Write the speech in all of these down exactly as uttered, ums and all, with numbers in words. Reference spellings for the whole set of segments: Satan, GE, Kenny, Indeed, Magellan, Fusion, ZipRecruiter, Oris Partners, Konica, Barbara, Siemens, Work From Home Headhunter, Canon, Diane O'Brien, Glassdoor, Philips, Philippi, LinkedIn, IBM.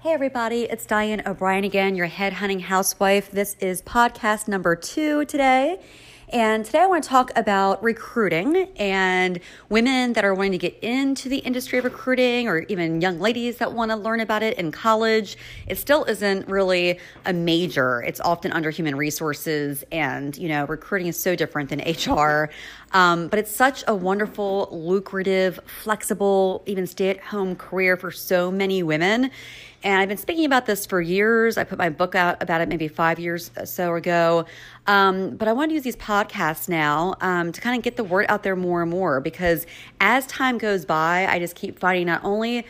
Hey everybody, it's Diane O'Brien again, your headhunting housewife. This is podcast number two today. And today I want to talk about recruiting and women that are wanting to get into the industry of recruiting, or even young ladies that want to learn about it in college. It still isn't really a major. It's often under human resources, and you know, recruiting is so different than H R. Um, but it's such a wonderful, lucrative, flexible, even stay-at-home career for so many women. And I've been speaking about this for years. I put my book out about it maybe five years or so ago. Um, but I want to use these podcasts now um, to kind of get the word out there more and more, because as time goes by, I just keep finding not only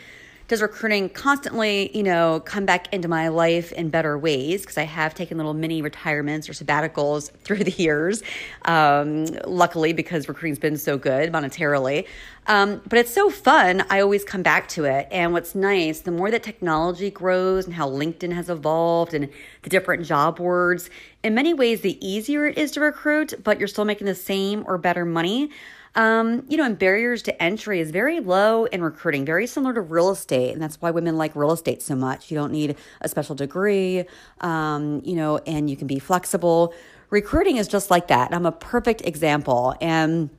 does recruiting constantly, you know, come back into my life in better ways, because I have taken little mini retirements or sabbaticals through the years, um, luckily, because recruiting's been so good monetarily. Um, but it's so fun. I always come back to it. And what's nice, the more that technology grows and how LinkedIn has evolved and the different job boards, in many ways, the easier it is to recruit, but you're still making the same or better money. Um, you know, and barriers to entry is very low in recruiting, very similar to real estate. And that's why women like real estate so much. You don't need a special degree, um, you know, and you can be flexible. Recruiting is just like that. I'm a perfect example. And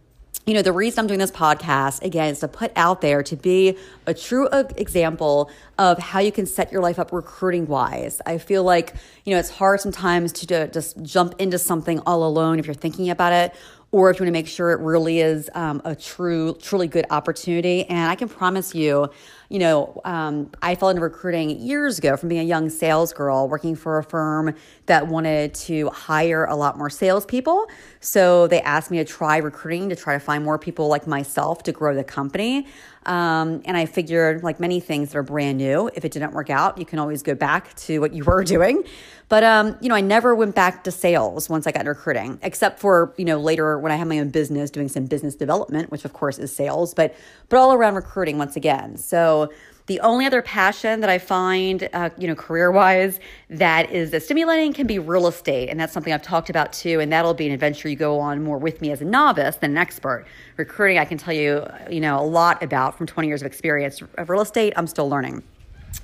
you know, the reason I'm doing this podcast, again, is to put out there, to be a true example of how you can set your life up recruiting-wise. I feel like, you know, it's hard sometimes to, to just jump into something all alone if you're thinking about it, or if you want to make sure it really is um, a true, truly good opportunity. And I can promise you, you know, um, I fell into recruiting years ago from being a young sales girl working for a firm that wanted to hire a lot more salespeople. So they asked me to try recruiting to try to find more people like myself to grow the company. Um, and I figured, like many things that are brand new, if it didn't work out, you can always go back to what you were doing. But, um, you know, I never went back to sales once I got into recruiting, except for, you know, later when I had my own business doing some business development, which of course is sales, but, but all around recruiting once again. So, the only other passion that I find, uh, you know, career-wise, that is stimulating can be real estate. And that's something I've talked about too. And that'll be an adventure you go on more with me as a novice than an expert. Recruiting, I can tell you, you know, a lot about from twenty years of experience. Of real estate, I'm still learning.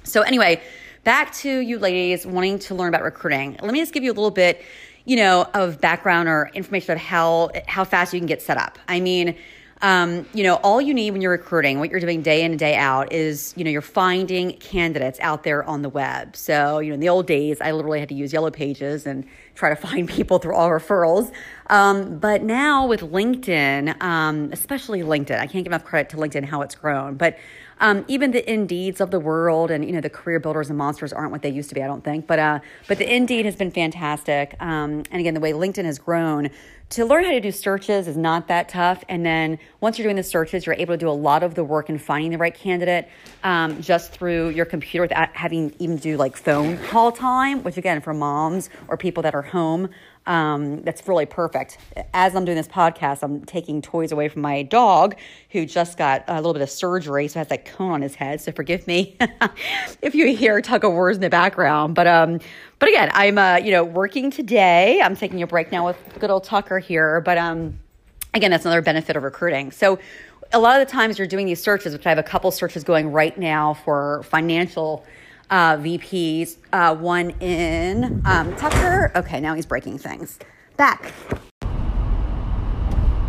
So anyway, back to you ladies wanting to learn about recruiting. Let me just give you a little bit, you know, of background or information about how, how fast you can get set up. I mean, Um, you know, all you need when you're recruiting, what you're doing day in and day out is, you know, you're finding candidates out there on the web. So, you know, in the old days, I literally had to use yellow pages and try to find people through all referrals. Um, but now with LinkedIn, um, especially LinkedIn, I can't give enough credit to LinkedIn, how it's grown. But um, even the Indeeds of the world and, you know, the career builders and monsters aren't what they used to be, I don't think. But uh, but the Indeed has been fantastic. Um, and again, the way LinkedIn has grown, to learn how to do searches is not that tough. And then once you're doing the searches, you're able to do a lot of the work in finding the right candidate um, just through your computer without having even do like phone call time, which again, for moms or people that are home, um, that's really perfect. As I'm doing this podcast, I'm taking toys away from my dog who just got a little bit of surgery, so has that cone on his head. So forgive me if you hear tug of wars in the background. But um, but again, I'm uh, you know working today. I'm taking a break now with good old Tucker here, but um, again, that's another benefit of recruiting. So a lot of the times you're doing these searches, which I have a couple searches going right now for financial uh, V Ps, uh, one in um, Tucker. Okay, now he's breaking things. Back.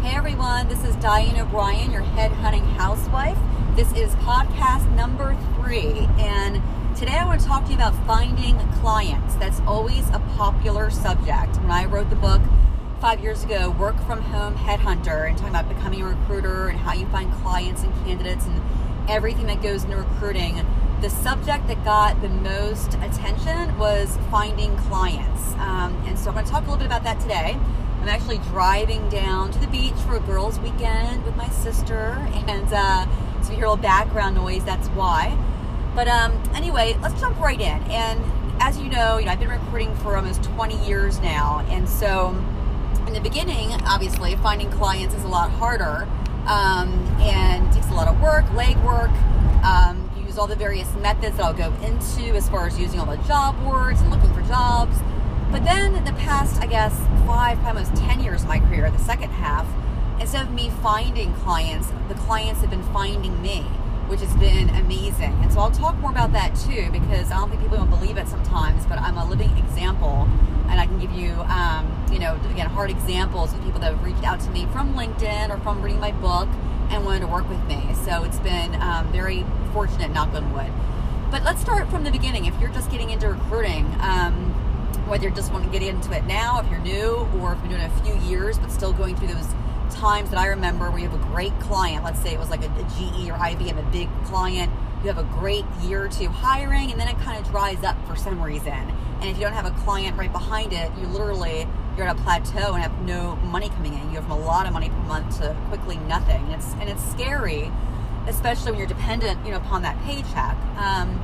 Hey everyone, this is Diane O'Brien, your headhunting housewife. This is podcast number three, and today I want to talk to you about finding clients. That's always a popular subject. When I wrote the book five years ago, Work From Home Headhunter, and talking about becoming a recruiter and how you find clients and candidates and everything that goes into recruiting, the subject that got the most attention was finding clients. Um, and so I'm going to talk a little bit about that today. I'm actually driving down to the beach for a girls' weekend with my sister, and uh, so you hear a little background noise, that's why. But um, anyway, let's jump right in. And as you know, you know, I've been recruiting for almost twenty years now. And so in the beginning, obviously, finding clients is a lot harder, um, and it takes a lot of work, legwork. Um, you use all the various methods that I'll go into as far as using all the job boards and looking for jobs. But then in the past, I guess, five, almost ten years of my career, the second half, instead of me finding clients, the clients have been finding me. which has been amazing. And so I'll talk more about that too, because I don't think people don't believe it sometimes, but I'm a living example, and I can give you, um, you know, again, hard examples of people that have reached out to me from LinkedIn or from reading my book and wanted to work with me. So it's been um, very fortunate, knock on wood. But let's start from the beginning. If you're just getting into recruiting, um, whether you just want to get into it now, if you're new, or if you've been doing it a few years, but still going through those times that I remember where you have a great client, let's say it was like a, a G E or I B M, a big client, you have a great year or two hiring, and then it kind of dries up for some reason. And if you don't have a client right behind it, you literally, you're at a plateau and have no money coming in. You have a lot of money per month to quickly nothing. And it's, and it's scary, especially when you're dependent, you know, upon that paycheck. Um,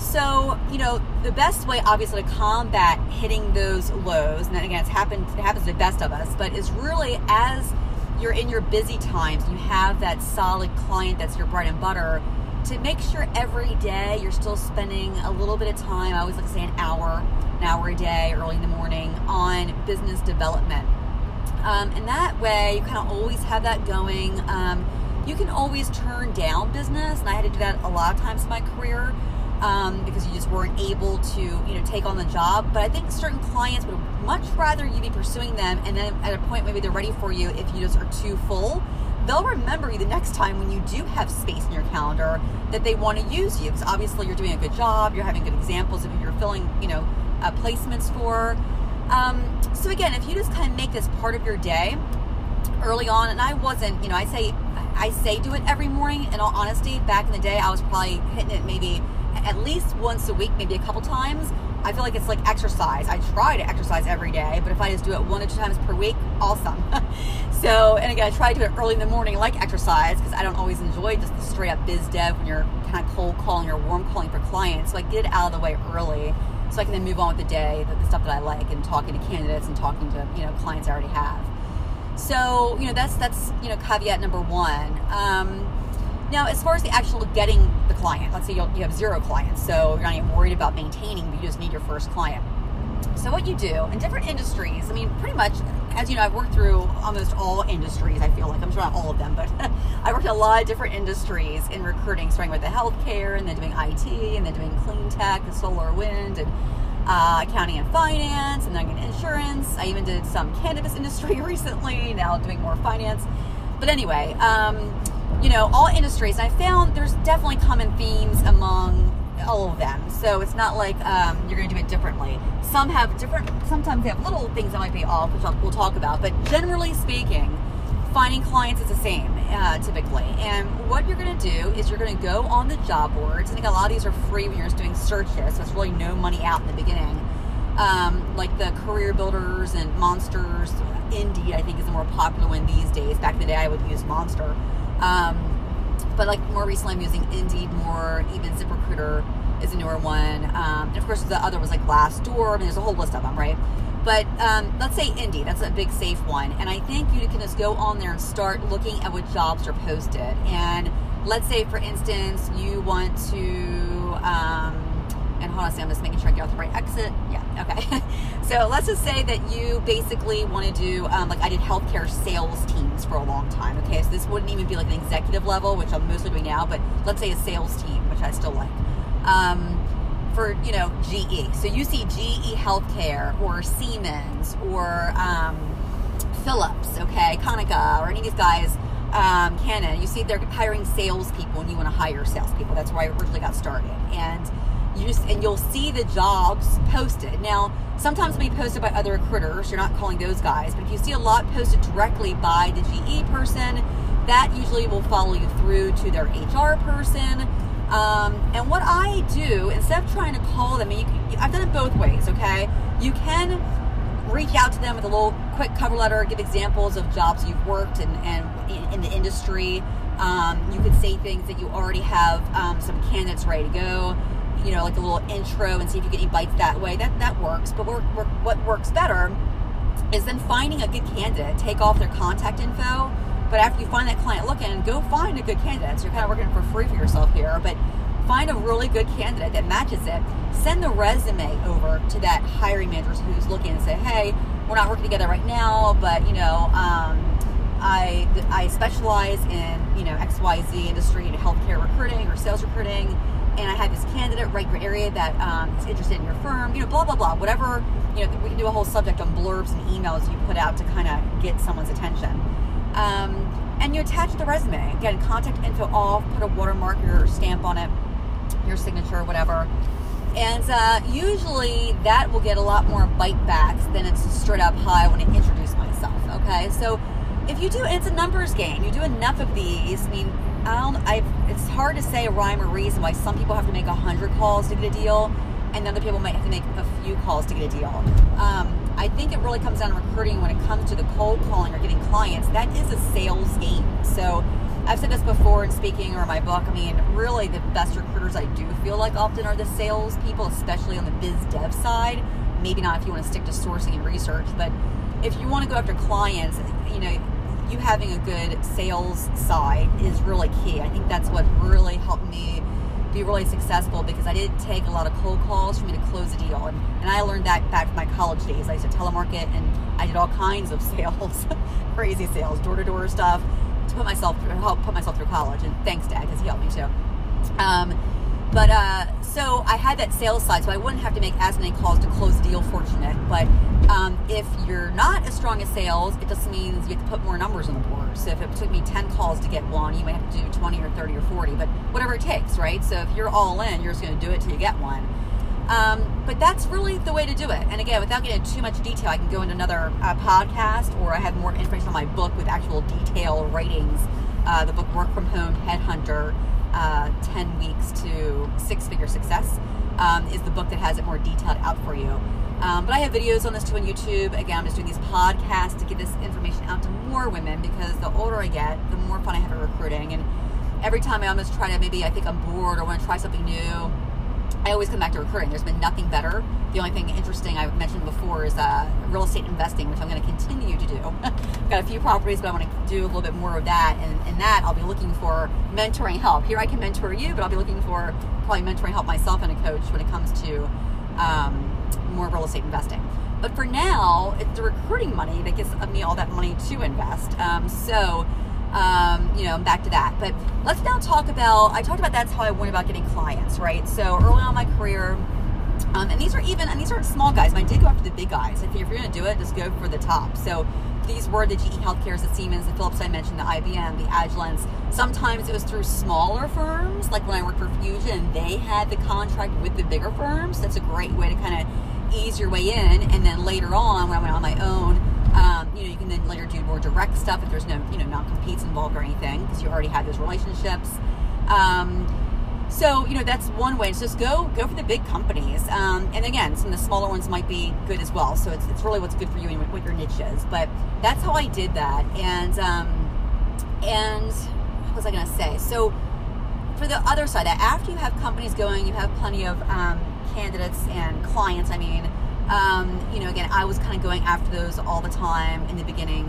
So, you know, the best way, obviously, to combat hitting those lows, and again, it's happened, it happens to the best of us, but is really as you're in your busy times, you have that solid client that's your bread and butter, to make sure every day you're still spending a little bit of time, I always like to say an hour, an hour a day, early in the morning, on business development. Um, and that way, you kind of always have that going. Um, you can always turn down business, and I had to do that a lot of times in my career, Um, because you just weren't able to, you know, take on the job. But I think certain clients would much rather you be pursuing them, and then at a point maybe they're ready for you if you just are too full. They'll remember you the next time when you do have space in your calendar that they want to use you, because obviously you're doing a good job, you're having good examples of who you're filling, you know, uh, placements for. Um, so again, if you just kind of make this part of your day early on, and I wasn't, you know, I say, I say do it every morning. In all honesty, back in the day, I was probably hitting it maybe at least once a week, maybe a couple times. I feel like it's like exercise. I try to exercise every day, but if I just do it one or two times per week, awesome. So, and again, I try to do it early in the morning like exercise, because I don't always enjoy just the straight up biz dev when you're kind of cold calling or warm calling for clients. So I get it out of the way early so I can then move on with the day, the, the stuff that I like, and talking to candidates and talking to, you know, clients I already have. So, you know, that's, that's, you know, caveat number one. Um, Now, as far as the actual getting the client, let's say you have zero clients, so you're not even worried about maintaining, but you just need your first client. So what you do in different industries, I mean, pretty much, as you know, I've worked through almost all industries, I feel like. I'm sure not all of them, but I worked in a lot of different industries in recruiting, starting with the healthcare, and then doing I T, and then doing clean tech, and solar, wind, and uh, accounting and finance, and then insurance. I even did some cannabis industry recently, now doing more finance. But anyway, um... you know, all industries, and I found there's definitely common themes among all of them. So it's not like um, you're going to do it differently. Some have different, sometimes they have little things that might be off, which I'll, we'll talk about. But generally speaking, finding clients is the same, uh, typically. And what you're going to do is you're going to go on the job boards. I think a lot of these are free when you're just doing searches, so it's really no money out in the beginning. Um, like the Career Builders and Monsters. Indeed, I think, is the more popular one these days. Back in the day, I would use Monster. Um, but like more recently I'm using Indeed more, even ZipRecruiter is a newer one. Um, and of course the other was like Glassdoor. I mean, there's a whole list of them, right? But, um, let's say Indeed, that's a big safe one. And I think you can just go on there and start looking at what jobs are posted. And let's say, for instance, you want to, um, and hold on a second, I'm just making sure I get off the right exit. Yeah, okay. So let's just say that you basically want to do, um, like I did healthcare sales teams for a long time, okay? So this wouldn't even be like an executive level, which I'm mostly doing now, but let's say a sales team, which I still like, um, for, you know, G E. So you see G E Healthcare or Siemens or um, Philips, okay, Konica, or any of these guys, um, Canon. You see they're hiring salespeople, and you want to hire salespeople. That's where I originally got started. And You just, and you'll see the jobs posted. Now, sometimes they'll be posted by other recruiters. You're not calling those guys. But if you see a lot posted directly by the G E person, that usually will follow you through to their H R person. Um, and what I do, instead of trying to call them, you can, I've done it both ways, okay? You can reach out to them with a little quick cover letter, give examples of jobs you've worked in, and in, in the industry. Um, you could say things that you already have um, some candidates ready to go. You know, like a little intro, and see if you get any bites that way. That that works. But we're, we're, what works better is then finding a good candidate. Take off their contact info. But after you find that client looking, go find a good candidate. So you're kind of working for free for yourself here. But find a really good candidate that matches it. Send the resume over to that hiring manager who's looking and say, hey, we're not working together right now, but, you know, um, I, I specialize in, you know, X Y Z industry, you know, healthcare recruiting or sales recruiting, and I had this candidate right in your area that um, is interested in your firm, you know, blah, blah, blah, whatever, you know, we can do a whole subject on blurbs and emails you put out to kind of get someone's attention. Um, and you attach the resume, again, contact info off, put a watermark or stamp on it, your signature or whatever. And uh, usually that will get a lot more bite backs than it's straight up, hi, I want to introduce myself, okay? So if you do, it's a numbers game. You do enough of these, I mean, I don't, I've, it's hard to say a rhyme or reason why some people have to make one hundred calls to get a deal and other people might have to make a few calls to get a deal. Um, I think it really comes down to recruiting when it comes to the cold calling or getting clients. That is a sales game. So I've said this before in speaking or in my book. I mean, really the best recruiters I do feel like often are the sales people, especially on the biz dev side. Maybe not if you want to stick to sourcing and research, but if you want to go after clients, you know, you having a good sales side is really key. I think that's what really helped me be really successful because I did take a lot of cold calls for me to close a deal. And, and I learned that back from my college days. I used to telemarket and I did all kinds of sales, crazy sales, door-to-door stuff to put myself through, help put myself through college. And thanks, Dad, because he helped me too. Um, but uh, so I had that sales side, so I wouldn't have to make as many calls to close a deal, fortunate. But um, if you're not as strong as sales, it just means you have to put more numbers on the board. So if it took me ten calls to get one, you might have to do twenty or thirty or forty, but whatever it takes, right? So if you're all in, you're just going to do it till you get one. Um, but that's really the way to do it. And again, without getting into too much detail, I can go into another uh, podcast, or I have more information on my book with actual detail ratings. Uh, the book Work From Home Headhunter, uh, ten Weeks to Six-Figure Success, um, is the book that has it more detailed out for you. Um, but I have videos on this too on YouTube. Again, I'm just doing these podcasts to get this information out to more women because the older I get, the more fun I have at recruiting. And every time I almost try to, maybe I think I'm bored or want to try something new, I always come back to recruiting. There's been nothing better. The only thing interesting I've mentioned before is uh, real estate investing, which I'm going to continue to do. I've got a few properties, but I want to do a little bit more of that. And in that, I'll be looking for mentoring help. Here I can mentor you, but I'll be looking for probably mentoring help myself and a coach when it comes to um, more real estate investing. But for now, it's the recruiting money that gives me all that money to invest. Um, so... Um, you know, I'm back to that. But let's now talk about, I talked about that's how I went about getting clients, right? So early on in my career, um, and these are even, and these aren't small guys, but I did go after the big guys. If you're going to do it, just go for the top. So these were the G E Healthcares, the Siemens, the Philips I mentioned, the I B M, the Agilents. Sometimes it was through smaller firms, like when I worked for Fusion, they had the contract with the bigger firms. That's a great way to kind of ease your way in. And then later on, when I went on my own, Um, you know, you can then later do more direct stuff if there's no, you know, non-competes involved or anything because you already had those relationships. Um, so, you know, that's one way. It's just go go for the big companies. Um, and again, some of the smaller ones might be good as well. So it's, it's really what's good for you and what your niche is. But that's how I did that. And, um, and what was I going to say? So for the other side, after you have companies going, you have plenty of um, candidates and clients, I mean, Um, you know, again, I was kind of going after those all the time in the beginning.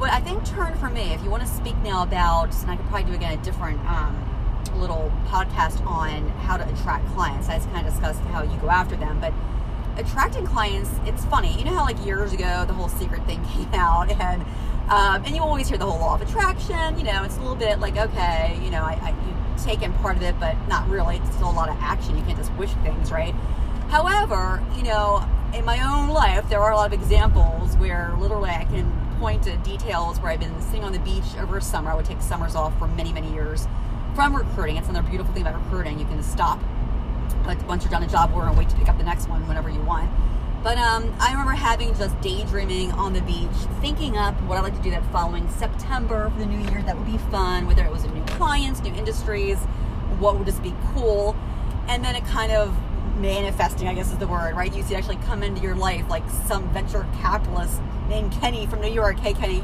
What I think turned for me, if you want to speak now about, and I could probably do again a different um, little podcast on how to attract clients. I just kind of discussed how you go after them, but attracting clients, it's funny. You know how like years ago the whole secret thing came out, and um, and you always hear the whole law of attraction. You know, it's a little bit like, okay, you know, I, I you've taken part of it, but not really. It's still a lot of action. You can't just wish things, right? However, you know, in my own life, there are a lot of examples where literally I can point to details where I've been sitting on the beach over summer. I would take summers off for many, many years from recruiting. It's another beautiful thing about recruiting. You can stop like once you're done a job order and wait to pick up the next one whenever you want. But um, I remember having just daydreaming on the beach, thinking up what I'd like to do that following September for the new year. That would be fun, whether it was a new clients, new industries, what would just be cool. And then it kind of manifesting, I guess is the word, right? You see it actually come into your life, like some venture capitalist named Kenny from New York. Hey, Kenny,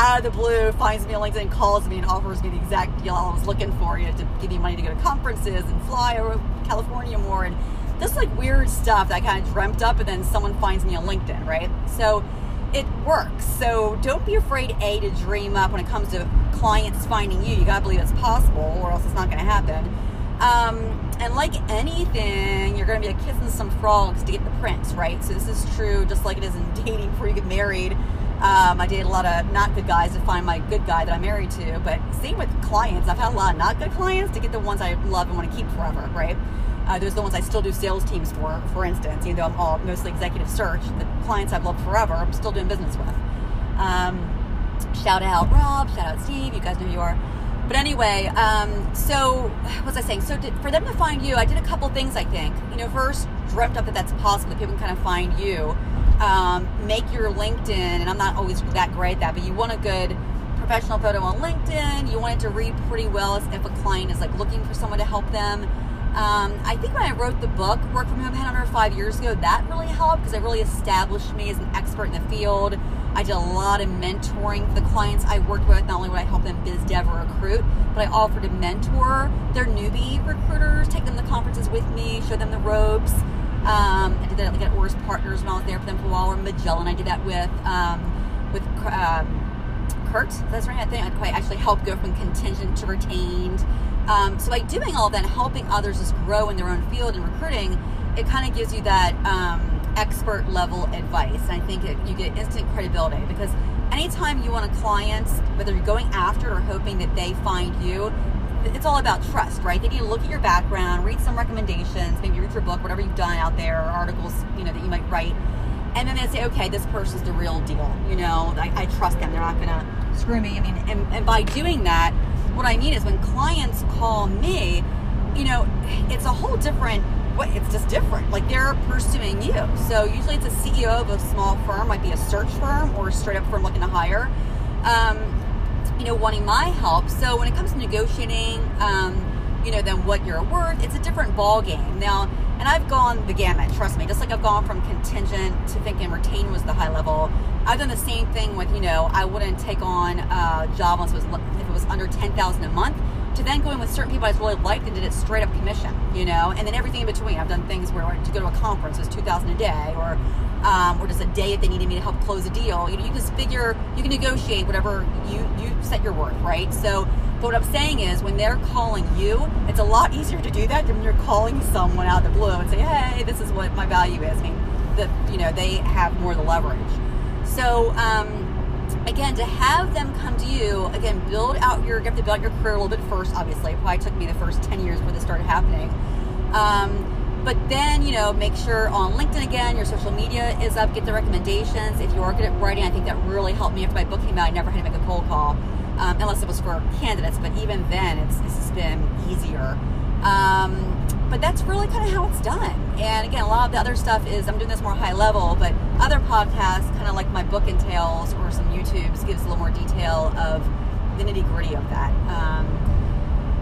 out of the blue, finds me on LinkedIn, calls me and offers me the exact deal I was looking for, you know, to give me money to go to conferences and fly over California more. And this like weird stuff that I kind of dreamt up, and then someone finds me on LinkedIn, right? So it works. So don't be afraid, A, to dream up when it comes to clients finding you. You got to believe it's possible or else it's not going to happen. Um, And like anything, you're going to be like kissing some frogs to get the prince, right? So this is true, just like it is in dating before you get married. Um, I dated a lot of not good guys to find my good guy that I'm married to. But same with clients. I've had a lot of not good clients to get the ones I love and want to keep forever, right? Uh, there's the ones I still do sales teams for, for instance, even though I'm all mostly executive search. The clients I've loved forever, I'm still doing business with. Um, shout out Rob, shout out Steve, you guys know who you are. But anyway, um, so what was I saying? So did, for them to find you, I did a couple things, I think. You know, first, dreamt up that that's possible, that people can kind of find you. Um, make your LinkedIn, and I'm not always that great at that, but you want a good professional photo on LinkedIn. You want it to read pretty well as if a client is like looking for someone to help them. Um, I think when I wrote the book, Work From Home Headhunter, five years ago, that really helped because it really established me as an expert in the field. I did a lot of mentoring for the clients I worked with. Not only would I help them biz dev or recruit, but I offered to mentor their newbie recruiters, take them to conferences with me, show them the ropes. Um, I did that like at Oris Partners when I was there for them for a while, or Magellan. I did that with um, with um, Kurt. That's right. I think I quite actually helped go from contingent to retained. Um, so by doing all of that and helping others just grow in their own field and recruiting, it kind of gives you that Um, expert level advice, and I think it, you get instant credibility, because anytime you want a client, whether you're going after or hoping that they find you, it's all about trust, right? They need to look at your background, read some recommendations, maybe read your book, whatever you've done out there, or articles, you know, that you might write, and then they say, okay, this person's the real deal, you know, I, I trust them, they're not gonna screw me. I mean, and, and by doing that, what I mean is when clients call me, you know, it's a whole different, it's just different. Like, they're pursuing you. So usually it's a C E O of a small firm, might be a search firm or a straight up firm looking to hire, um, you know, wanting my help. So when it comes to negotiating, um, you know, then what you're worth, it's a different ball game now. And I've gone the gamut, trust me, just like I've gone from contingent to thinking retained was the high level. I've done the same thing with, you know, I wouldn't take on a job unless it was, if it was under ten thousand a month, to then going with certain people I just really liked and did it straight up commission, you know, and then everything in between. I've done things where to go to a conference was two thousand dollars a day, or um, or just a day if they needed me to help close a deal. You know, you just figure, you can negotiate whatever you, you set your worth, right? So, but what I'm saying is when they're calling you, it's a lot easier to do that than when you're calling someone out of the blue and say, hey, this is what my value is. I mean, the, you know, they have more of the leverage. So, um, again, to have them come to you, again, build out your, you have to build out your career a little bit first, obviously. It probably took me the first ten years before this started happening. Um, but then, you know, make sure on LinkedIn, again, your social media is up, get the recommendations. If you are good at writing, I think that really helped me. After my book came out, I never had to make a cold call, um, unless it was for candidates. But even then, it's, it's been easier. Um, but that's really kind of how it's done. And again, a lot of the other stuff is, I'm doing this more high level, but other podcasts, kind of like my book entails, or some YouTubes, gives a little more detail of the nitty gritty of that. Um,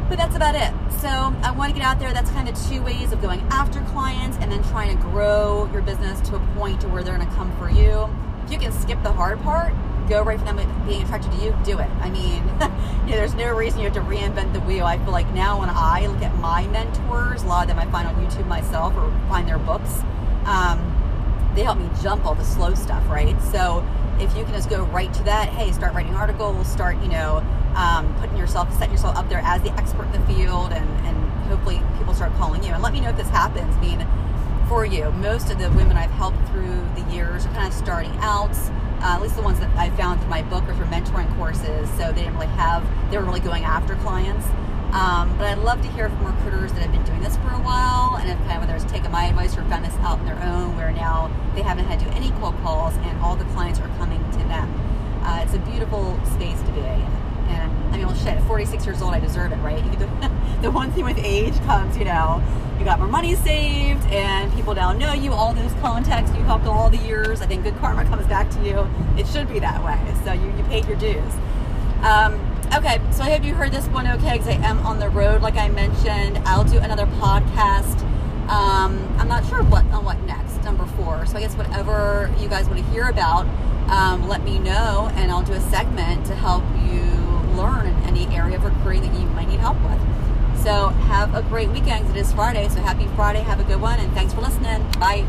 but that's about it. So I want to get out there. That's kind of two ways of going after clients, and then trying to grow your business to a point to where they're going to come for you. If you can skip the hard part, go right for them being attracted to you, do it. I mean, you know, there's no reason you have to reinvent the wheel. I feel like now when I look at my mentors, a lot of them I find on YouTube myself or find their books, um, they help me jump all the slow stuff, right? So if you can just go right to that, hey, start writing articles, start, you know, um, putting yourself, set yourself up there as the expert in the field, and, and hopefully people start calling you. And let me know if this happens. I mean, for you, most of the women I've helped through the years are kind of starting out. Uh, at least the ones that I found through my book or through mentoring courses, so they didn't really have, they were really going after clients. Um, but I'd love to hear from recruiters that have been doing this for a while, and have kind of, whether it's taken my advice or found this out on their own, where now they haven't had to do any cold calls and all the clients are coming to them. Uh, it's a beautiful space to be in. And I mean, well, shit, at forty-six years old, I deserve it, right? You do, the one thing with age comes, you know, you got more money saved, and people now know you, all those contacts you helped all the years. I think good karma comes back to you. It should be that way. So you, you paid your dues. Um, okay, so I hope you heard this one okay, because I am on the road, like I mentioned. I'll do another podcast. Um, I'm not sure what on what next, number four. So I guess whatever you guys want to hear about, um, let me know, and I'll do a segment to help you learn in any area of recruiting that you might need help with. So have a great weekend. It is Friday, so happy Friday. Have a good one, and thanks for listening. Bye.